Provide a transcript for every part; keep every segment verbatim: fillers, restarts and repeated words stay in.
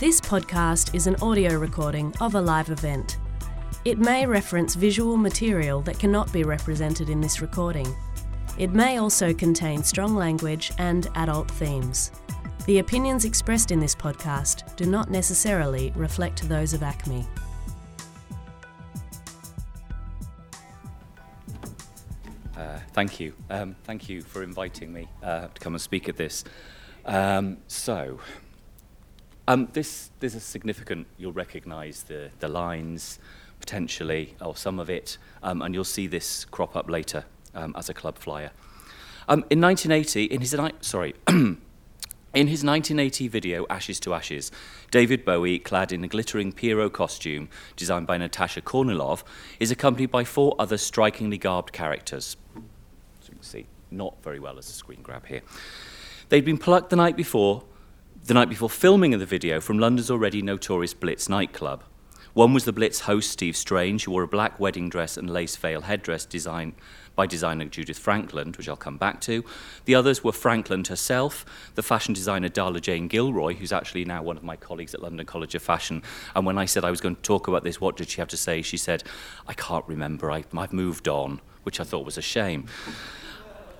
This podcast is an audio recording of a live event. It may reference visual material that cannot be represented in this recording. It may also contain strong language and adult themes. The opinions expressed in this podcast do not necessarily reflect those of ACME. Uh, thank you. Um, thank you for inviting me uh, to come and speak at this. Um, so... Um, this, this is significant. You'll recognise the, the lines, potentially, or some of it, um, and you'll see this crop up later um, as a club flyer. Um, in nineteen eighty, in his ni- sorry, in his nineteen eighty video "Ashes to Ashes," David Bowie, clad in a glittering Pierrot costume designed by Natasha Korniloff, is accompanied by four other strikingly garbed characters. As you can see, not very well as a screen grab here. They'd been plucked the night before. The night before filming of the video from London's already notorious Blitz nightclub. One was the Blitz host, Steve Strange, who wore a black wedding dress and lace veil headdress designed by designer Judith Franklin, which I'll come back to. The others were Franklin herself, the fashion designer Darla Jane Gilroy, who's actually now one of my colleagues at London College of Fashion. And when I said I was going to talk about this, what did she have to say? She said, I can't remember, I, I've moved on, which I thought was a shame.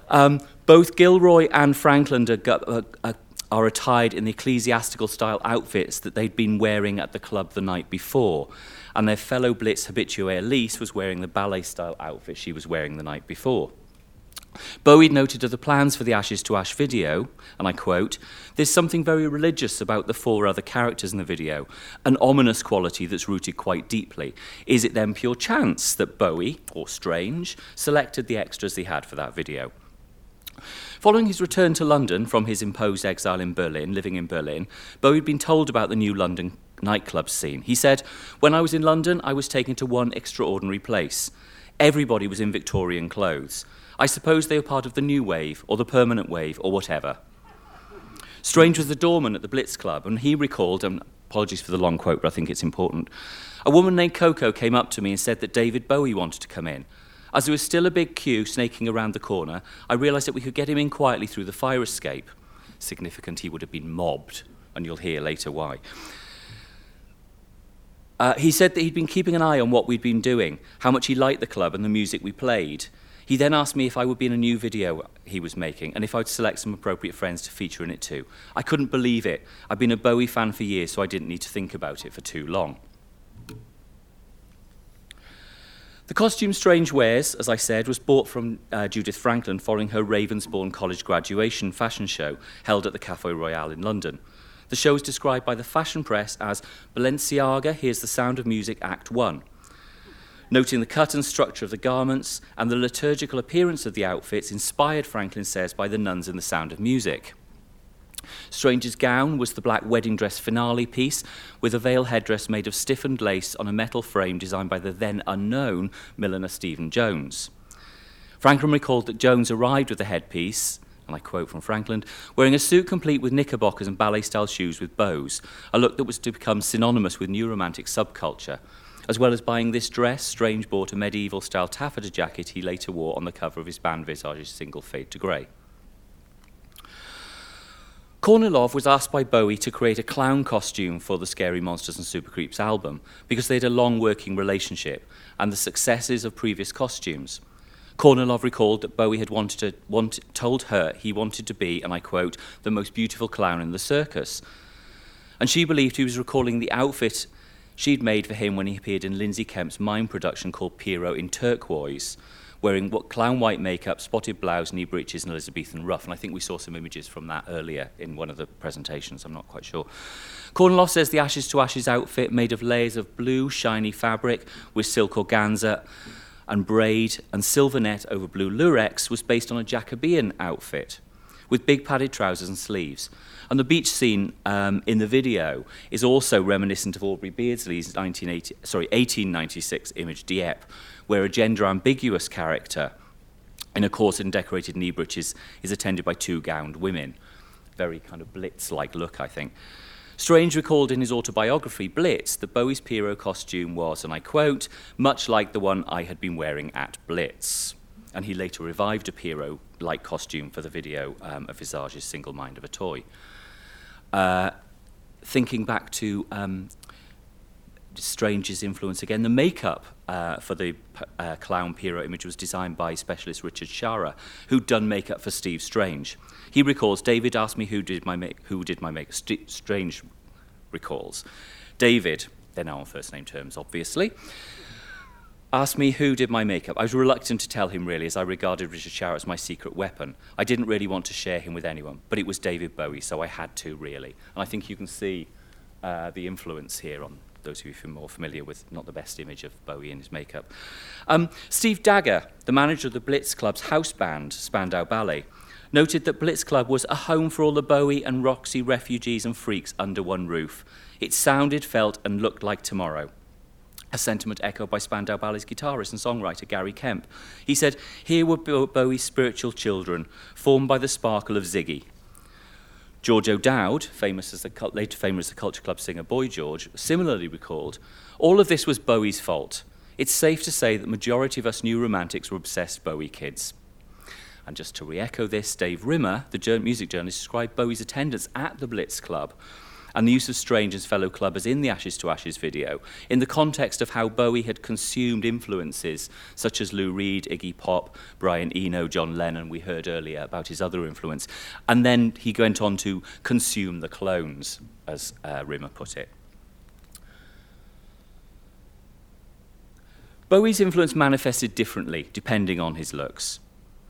Um, both Gilroy and Franklin are... are, are are attired in the ecclesiastical-style outfits that they'd been wearing at the club the night before, and their fellow Blitz habituée Elise was wearing the ballet-style outfit she was wearing the night before. Bowie noted of the plans for the Ashes to Ash video, and I quote, "There's something very religious about the four other characters in the video, an ominous quality that's rooted quite deeply. Is it then pure chance that Bowie, or Strange, selected the extras he had for that video?" Following his return to London from his imposed exile in Berlin, living in Berlin, Bowie had been told about the new London nightclub scene. He said, "When I was in London, I was taken to one extraordinary place. Everybody was in Victorian clothes. I suppose they were part of the new wave, or the permanent wave, or whatever." Strange was the doorman at the Blitz Club, and he recalled, and apologies for the long quote, but I think it's important, "A woman named Coco came up to me and said that David Bowie wanted to come in. As there was still a big queue snaking around the corner, I realised that we could get him in quietly through the fire escape." Significant, he would have been mobbed, and you'll hear later why. Uh, he said that he'd been keeping an eye on what we'd been doing, how much he liked the club and the music we played. He then asked me if I would be in a new video he was making, and if I'd select some appropriate friends to feature in it too. I couldn't believe it. I'd been a Bowie fan for years, so I didn't need to think about it for too long. The costume Strange wears, as I said, was bought from uh, Judith Franklin following her Ravensbourne College graduation fashion show held at the Café Royal in London. The show is described by the fashion press as Balenciaga, Here's the Sound of Music, Act One. Noting the cut and structure of the garments and the liturgical appearance of the outfits inspired, Franklin says, by the nuns in the Sound of Music. Strange's gown was the black wedding dress finale piece with a veil headdress made of stiffened lace on a metal frame designed by the then unknown milliner Stephen Jones. Franklin recalled that Jones arrived with the headpiece, and I quote from Franklin, "wearing a suit complete with knickerbockers and ballet-style shoes with bows, a look that was to become synonymous with new romantic subculture. As well as buying this dress, Strange bought a medieval-style taffeta jacket he later wore on the cover of his band Visage's single Fade to Grey." Korniloff was asked by Bowie to create a clown costume for the Scary Monsters and Super Creeps album because they had a long working relationship and the successes of previous costumes. Korniloff recalled that Bowie had wanted to, want, told her he wanted to be, and I quote, "the most beautiful clown in the circus." And she believed he was recalling the outfit she'd made for him when he appeared in Lindsay Kemp's mime production called Pierrot in Turquoise, wearing what clown white makeup, spotted blouse, knee breeches and Elizabethan ruff. And I think we saw some images from that earlier in one of the presentations, I'm not quite sure. Korniloff says the Ashes to Ashes outfit, made of layers of blue, shiny fabric with silk organza and braid and silver net over blue lurex, was based on a Jacobean outfit with big padded trousers and sleeves. And the beach scene um, in the video is also reminiscent of Aubrey Beardsley's nineteen eighty, sorry, eighteen ninety-six image Dieppe, where a gender-ambiguous character in a corset and decorated knee breeches is attended by two gowned women. Very kind of Blitz-like look, I think. Strange recalled in his autobiography, Blitz, that Bowie's Pierrot costume was, and I quote, "much like the one I had been wearing at Blitz." And he later revived a Pierrot-like costume for the video um, of Visage's single Mind of a Toy. Uh, thinking back to um, Strange's influence again, the makeup uh, for the uh, clown Pierrot image was designed by specialist Richard Sharer, who'd done makeup for Steve Strange. He recalls, David asked me who did my make, who did my makeup. St- Strange recalls. David, they're now on first name terms, obviously, asked me who did my makeup. I was reluctant to tell him, really, as I regarded Richard Sharer as my secret weapon. I didn't really want to share him with anyone, but it was David Bowie, so I had to, really. And I think you can see uh, the influence here on those of you who are more familiar with not the best image of Bowie and his makeup. Um, Steve Dagger, the manager of the Blitz Club's house band, Spandau Ballet, noted that Blitz Club was a home for all the Bowie and Roxy refugees and freaks under one roof. It sounded, felt, and looked like tomorrow. A sentiment echoed by Spandau Ballet's guitarist and songwriter Gary Kemp. He said, here were Bowie's spiritual children, formed by the sparkle of Ziggy. George O'Dowd, famous as the, later famous as the Culture Club singer Boy George, similarly recalled, all of this was Bowie's fault. It's safe to say that the majority of us new romantics were obsessed Bowie kids. And just to re-echo this, Dave Rimmer, the music journalist, described Bowie's attendance at the Blitz Club and the use of Strange and fellow clubbers in the Ashes to Ashes video in the context of how Bowie had consumed influences such as Lou Reed, Iggy Pop, Brian Eno, John Lennon, we heard earlier about his other influence, and then he went on to consume the clones, as uh, Rimmer put it. Bowie's influence manifested differently depending on his looks.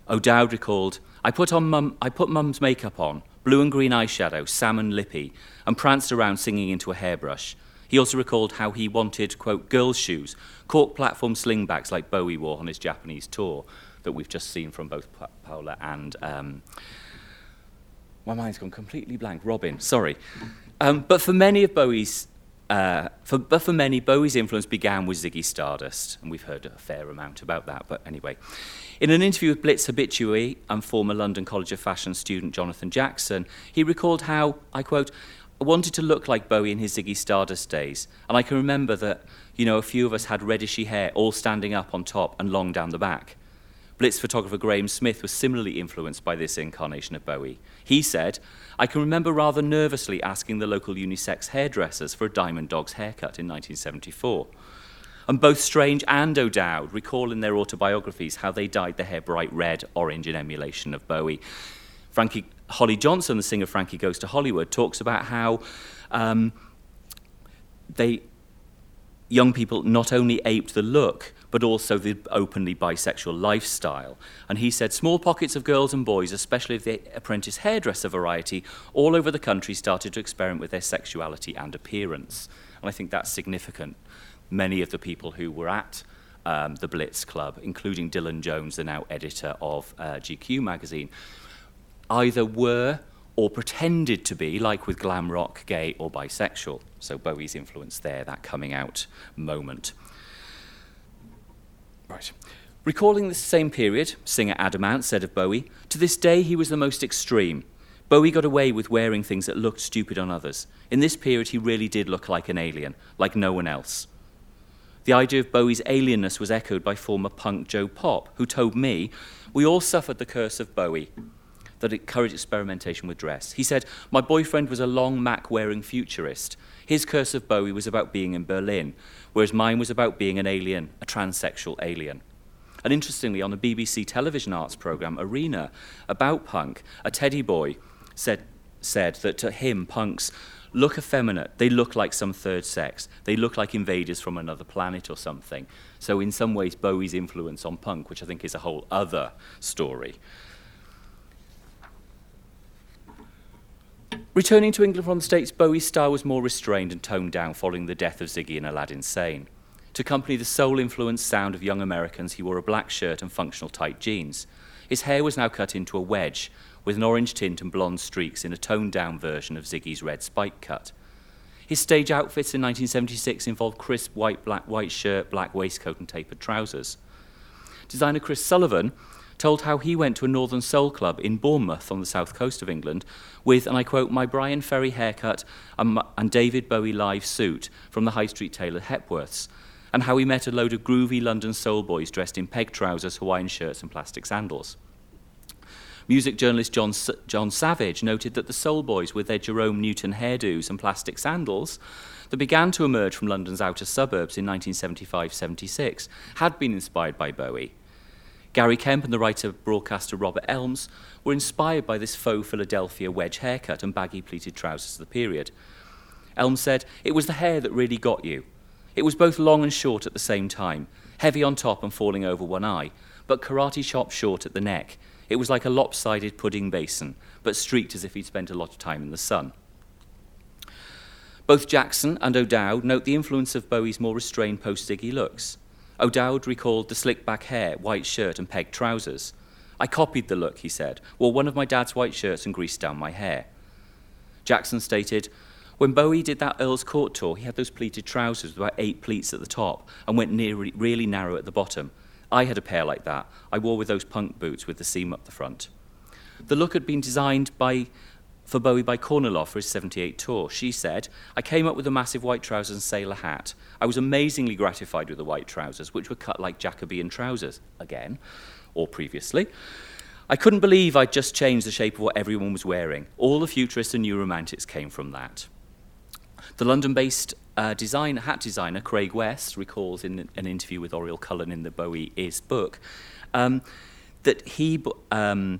O'Dowd recalled, I put on mum, I put mum's makeup on, blue and green eyeshadow, salmon lippy, and pranced around singing into a hairbrush. He also recalled how he wanted, quote, girl shoes, cork platform slingbacks like Bowie wore on his Japanese tour that we've just seen from both pa- Paola and, um, my mind's gone completely blank, Robin, sorry. Um, but for many of Bowie's, uh, for, but for many, Bowie's influence began with Ziggy Stardust, and we've heard a fair amount about that, but anyway. In an interview with Blitz habitué and former London College of Fashion student Jonathan Jackson, he recalled how, I quote, I wanted to look like Bowie in his Ziggy Stardust days, and I can remember that, you know, a few of us had reddishy hair all standing up on top and long down the back. Blitz photographer Graeme Smith was similarly influenced by this incarnation of Bowie. He said, I can remember rather nervously asking the local unisex hairdressers for a Diamond Dogs haircut in nineteen seventy-four. And both Strange and O'Dowd recall in their autobiographies how they dyed their hair bright red, orange, in emulation of Bowie. Frankie Holly Johnson, the singer Frankie Goes to Hollywood, talks about how um, they, young people not only aped the look, but also the openly bisexual lifestyle. And he said, small pockets of girls and boys, especially of the apprentice hairdresser variety, all over the country started to experiment with their sexuality and appearance. And I think that's significant. Many of the people who were at um, the Blitz Club, including Dylan Jones, the now editor of uh, G Q magazine, either were or pretended to be, like with glam rock, gay or bisexual. So Bowie's influence there, that coming out moment. Right. Recalling this same period, singer Adam Ant said of Bowie, to this day he was the most extreme. Bowie got away with wearing things that looked stupid on others. In this period he really did look like an alien, like no one else. The idea of Bowie's alienness was echoed by former punk Joe Pop, who told me, we all suffered the curse of Bowie, that encouraged experimentation with dress. He said, my boyfriend was a long Mac-wearing futurist. His curse of Bowie was about being in Berlin, whereas mine was about being an alien, a transsexual alien. And interestingly, on the B B C television arts programme, Arena, about punk, a teddy boy said, said that to him, punks look effeminate, they look like some third sex, they look like invaders from another planet or something. So in some ways, Bowie's influence on punk, which I think is a whole other story. Returning to England from the States, Bowie's style was more restrained and toned down following the death of Ziggy and Aladdin Sane. To accompany the soul-influenced sound of young Americans, he wore a black shirt and functional tight jeans. His hair was now cut into a wedge, with an orange tint and blonde streaks in a toned-down version of Ziggy's red spike cut. His stage outfits in nineteen seventy-six involved crisp white, black, white shirt, black waistcoat and tapered trousers. Designer Chris Sullivan told how he went to a Northern Soul Club in Bournemouth on the south coast of England with, and I quote, my Bryan Ferry haircut and, my, and David Bowie live suit from the high street tailor Hepworth's, and how he met a load of groovy London soul boys dressed in peg trousers, Hawaiian shirts and plastic sandals. Music journalist John, John Savage noted that the soul boys, with their Jerome Newton hairdos and plastic sandals that began to emerge from London's outer suburbs in nineteen seventy-five seventy-six, had been inspired by Bowie. Gary Kemp and the writer-broadcaster Robert Elms were inspired by this faux Philadelphia wedge haircut and baggy pleated trousers of the period. Elms said, "It was the hair that really got you. It was both long and short at the same time, heavy on top and falling over one eye, but karate chop short at the neck. It was like a lopsided pudding basin, but streaked as if he'd spent a lot of time in the sun." Both Jackson and O'Dowd note the influence of Bowie's more restrained post-Ziggy looks. O'Dowd recalled the slick-back hair, white shirt and peg trousers. "I copied the look," he said, "wore one of my dad's white shirts and greased down my hair." Jackson stated, "When Bowie did that Earl's Court tour, he had those pleated trousers with about eight pleats at the top and went nearly, really narrow at the bottom. I had a pair like that. I wore with those punk boots with the seam up the front." The look had been designed by, for Bowie by Korniloff for his seventy-eight tour. She said, "I came up with a massive white trousers and sailor hat. I was amazingly gratified with the white trousers, which were cut like Jacobean trousers," again, or previously. "I couldn't believe I'd just changed the shape of what everyone was wearing. All the futurists and new romantics came from that." The London-based Uh, design, hat designer Craig West recalls in an interview with Oriel Cullen in the Bowie Is book um, that he um,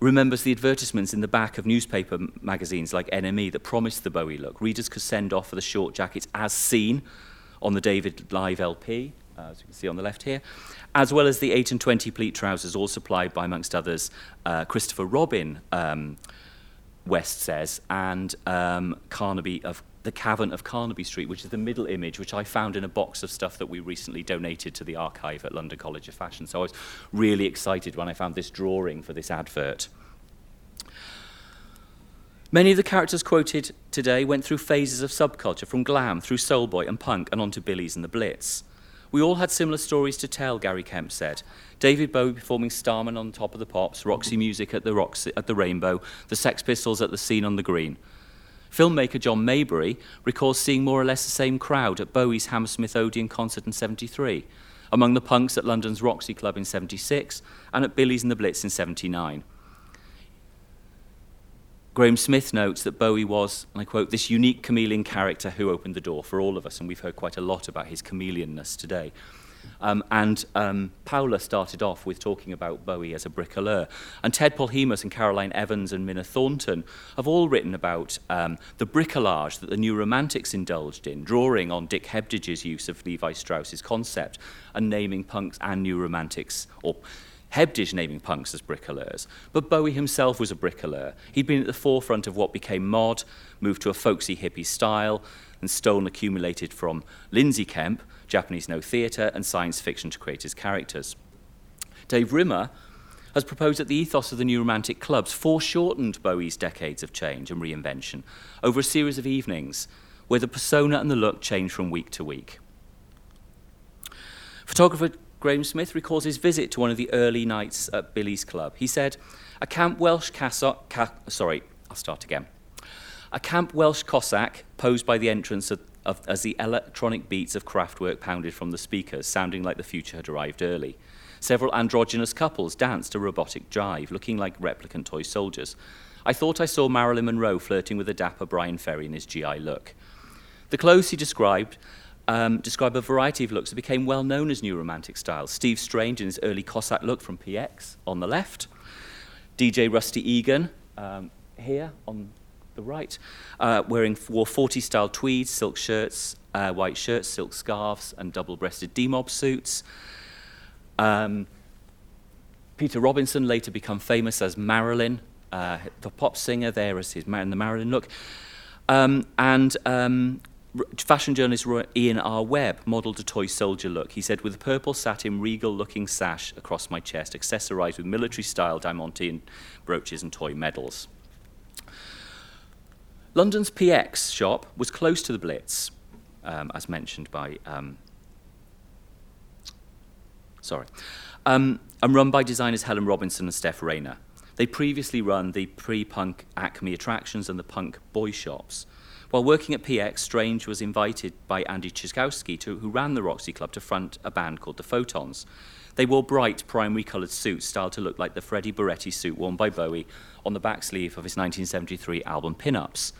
remembers the advertisements in the back of newspaper magazines like N M E that promised the Bowie look. Readers could send off for the short jackets as seen on the David Live L P, uh, as you can see on the left here, as well as the eight and twenty pleat trousers, all supplied by, amongst others, uh, Christopher Robin, um, West says, and um, Carnaby of the Cavern of Carnaby Street, which is the middle image, which I found in a box of stuff that we recently donated to the archive at London College of Fashion. So I was really excited when I found this drawing for this advert. Many of the characters quoted today went through phases of subculture, from glam through soulboy and punk and onto Billies and the Blitz. "We all had similar stories to tell," Gary Kemp said. "David Bowie performing Starman on Top of the Pops, Roxy Music at the, Roxy, at the Rainbow, the Sex Pistols at the Scene on the Green." Filmmaker John Maybury recalls seeing more or less the same crowd at Bowie's Hammersmith Odeon concert in seventy-three, among the punks at London's Roxy Club in seventy-six, and at Billies and the Blitz in seventy-nine. Graeme Smith notes that Bowie was, and I quote, "this unique chameleon character who opened the door for all of us," and we've heard quite a lot about his chameleonness today. Um, and um, Paula started off with talking about Bowie as a bricoleur, and Ted Polhemus and Caroline Evans and Minna Thornton have all written about um, the bricolage that the New Romantics indulged in, drawing on Dick Hebdige's use of Levi Strauss's concept and naming punks and New Romantics, or Hebdige naming punks as bricoleurs. But Bowie himself was a bricoleur. He'd been at the forefront of what became mod, moved to a folksy hippie style, and stolen accumulated from Lindsay Kemp, Japanese no theatre, and science fiction to create his characters. Dave Rimmer has proposed that the ethos of the New Romantic clubs foreshortened Bowie's decades of change and reinvention over a series of evenings where the persona and the look changed from week to week. Photographer Graeme Smith recalls his visit to one of the early nights at Billy's Club. He said, a Camp Welsh cassock, ca- sorry, I'll start again. A Camp Welsh Cossack posed by the entrance of, of, as the electronic beats of Kraftwerk pounded from the speakers, sounding like the future had arrived early. Several androgynous couples danced a robotic jive, looking like replicant toy soldiers. I thought I saw Marilyn Monroe flirting with a dapper Bryan Ferry in his G I look. The clothes he described um, describe a variety of looks that became well known as New Romantic styles. Steve Strange in his early Cossack look from P X on the left, D J Rusty Egan um, here on the right, uh, wearing wore forty-style tweeds, silk shirts, uh, white shirts, silk scarves, and double-breasted D-mob suits. Um, Peter Robinson later become famous as Marilyn, uh, the pop singer. There is his in the Marilyn look, um, and um, fashion journalist Ian R. Webb modelled a toy soldier look. He said, with a purple satin regal-looking sash across my chest, accessorised with military-style diamantine brooches and toy medals. London's P X shop was close to the Blitz, um, as mentioned by, um, sorry, um, and run by designers Helen Robinson and Steph Rayner. They previously run the pre-punk Acme Attractions and the punk boy shops. While working at P X, Strange was invited by Andy Chizkowski, to, who ran the Roxy Club, to front a band called The Photons. They wore bright, primary coloured suits styled to look like the Freddie Beretti suit worn by Bowie on the back sleeve of his nineteen seventy-three album Pin-Ups.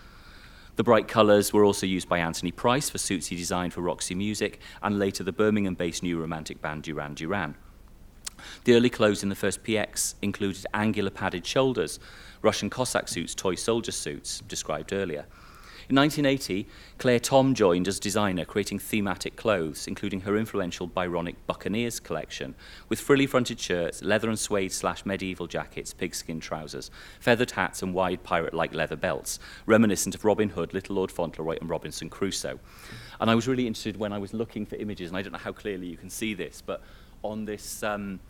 The bright colours were also used by Anthony Price for suits he designed for Roxy Music and later the Birmingham-based new romantic band Duran Duran. The early clothes in the first P X included angular padded shoulders, Russian Cossack suits, toy soldier suits, described earlier. In nineteen eighty, Claire Thom joined as designer, creating thematic clothes, including her influential Byronic Buccaneers collection, with frilly-fronted shirts, leather and suede slash medieval jackets, pigskin trousers, feathered hats and wide pirate-like leather belts, reminiscent of Robin Hood, Little Lord Fauntleroy and Robinson Crusoe. And I was really interested when I was looking for images, and I don't know how clearly you can see this, but on this um,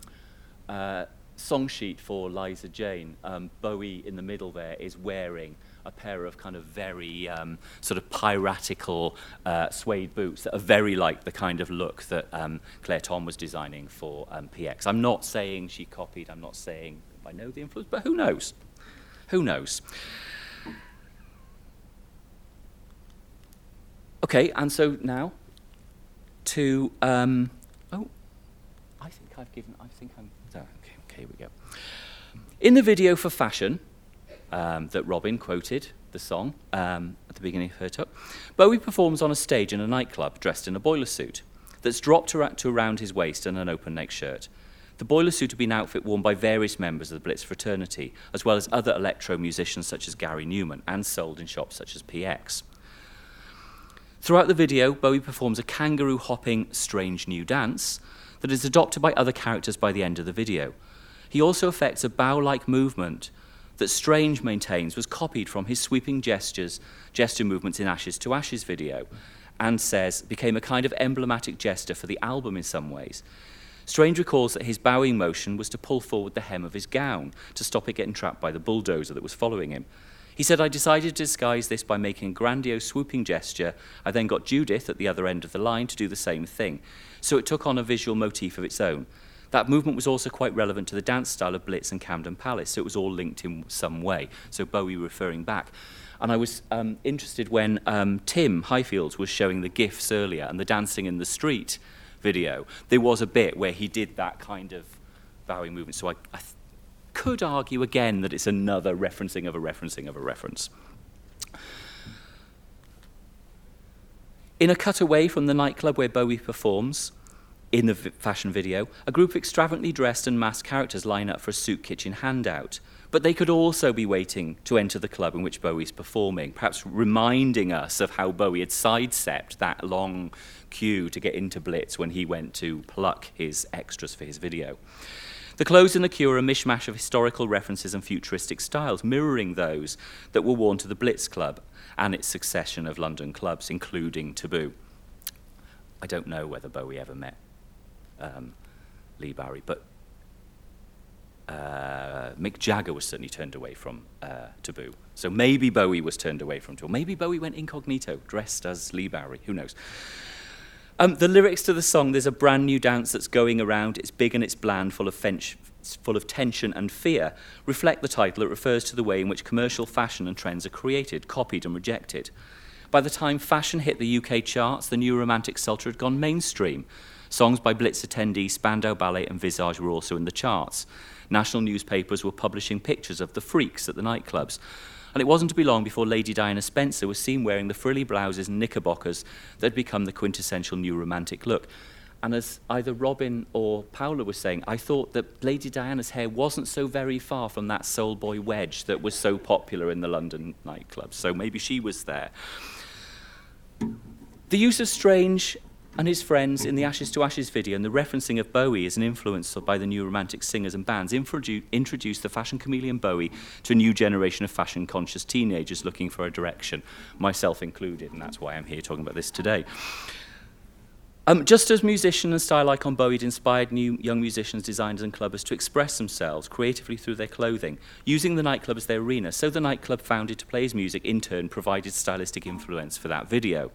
uh, song sheet for Liza Jane, um, Bowie in the middle there is wearing a pair of kind of very um, sort of piratical uh, suede boots that are very like the kind of look that um, Claire Thom was designing for um, P X. I'm not saying she copied, I'm not saying I know the influence, but who knows? Who knows? Okay, and so now to, um, oh, I think I've given, I think I'm, oh, okay, okay, here we go. In the video for Fashion, Um, that Robin quoted the song um, at the beginning of her talk, Bowie performs on a stage in a nightclub dressed in a boiler suit that's dropped to around his waist and an open neck shirt. The boiler suit had been an outfit worn by various members of the Blitz fraternity, as well as other electro musicians such as Gary Newman, and sold in shops such as P X. Throughout the video, Bowie performs a kangaroo-hopping strange new dance that is adopted by other characters by the end of the video. He also effects a bow-like movement that Strange maintains was copied from his sweeping gestures, gesture movements in Ashes to Ashes video, and says became a kind of emblematic gesture for the album in some ways. Strange recalls that his bowing motion was to pull forward the hem of his gown to stop it getting trapped by the bulldozer that was following him. He said, I decided to disguise this by making a grandiose swooping gesture. I then got Judith at the other end of the line to do the same thing. So it took on a visual motif of its own. That movement was also quite relevant to the dance style of Blitz and Camden Palace, so it was all linked in some way. So Bowie referring back. And I was um, interested when um, Tim Highfields was showing the GIFs earlier and the Dancing in the Street video. There was a bit where he did that kind of bowing movement. So I, I th- could argue again that it's another referencing of a referencing of a reference. In a cutaway from the nightclub where Bowie performs, in the v- fashion video, a group of extravagantly dressed and masked characters line up for a soup kitchen handout. But they could also be waiting to enter the club in which Bowie's performing, perhaps reminding us of how Bowie had sidestepped that long queue to get into Blitz when he went to pluck his extras for his video. The clothes in the queue are a mishmash of historical references and futuristic styles, mirroring those that were worn to the Blitz Club and its succession of London clubs, including Taboo. I don't know whether Bowie ever met Um, Lee Barry, but uh, Mick Jagger was certainly turned away from uh, Taboo. So maybe Bowie was turned away from Taboo. Maybe Bowie went incognito, dressed as Lee Barry. Who knows? Um, the lyrics to the song, there's a brand new dance that's going around. It's big and it's bland, full of, fench, full of tension and fear. Reflect the title. It refers to the way in which commercial fashion and trends are created, copied and rejected. By the time fashion hit the U K charts, the new romantic culture had gone mainstream. Songs by Blitz attendees, Spandau Ballet and Visage were also in the charts. National newspapers were publishing pictures of the freaks at the nightclubs. And it wasn't to be long before Lady Diana Spencer was seen wearing the frilly blouses and knickerbockers that had become the quintessential new romantic look. And as either Robin or Paula was saying, I thought that Lady Diana's hair wasn't so very far from that soul boy wedge that was so popular in the London nightclubs. So maybe she was there. The use of Strange and his friends in the Ashes to Ashes video and the referencing of Bowie as an influence by the new romantic singers and bands introdu- introduced the fashion chameleon Bowie to a new generation of fashion-conscious teenagers looking for a direction, myself included, and that's why I'm here talking about this today. Um, just as musician and style icon Bowie had inspired new young musicians, designers and clubbers to express themselves creatively through their clothing, using the nightclub as their arena, so the nightclub founded to play his music in turn provided stylistic influence for that video.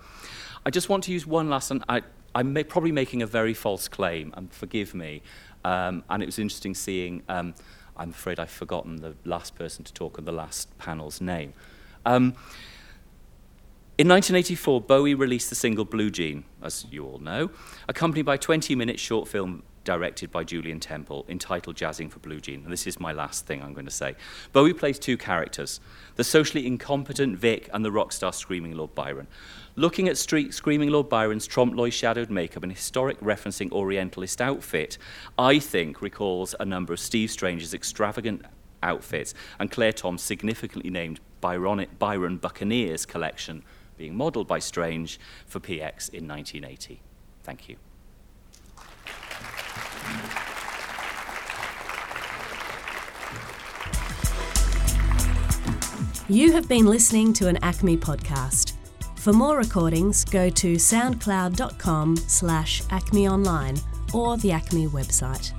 I just want to use one last, and I, I'm may, probably making a very false claim, and forgive me, um, and it was interesting seeing, um, I'm afraid I've forgotten the last person to talk on the last panel's name. Um, in nineteen eighty-four, Bowie released the single Blue Jean, as you all know, accompanied by a twenty-minute short film directed by Julian Temple, entitled Jazzing for Blue Jean. And this is my last thing I'm going to say. Bowie plays two characters, the socially incompetent Vic and the rock star Screaming Lord Byron. Looking at street Screaming Lord Byron's trompe-l'oeil shadowed makeup and historic referencing Orientalist outfit, I think recalls a number of Steve Strange's extravagant outfits and Claire Thom's significantly named Byronic Byron Buccaneers collection being modelled by Strange for P X in nineteen eighty. Thank you. You have been listening to an Acme podcast. For more recordings, go to soundcloud dot com slash acme online or the Acme website.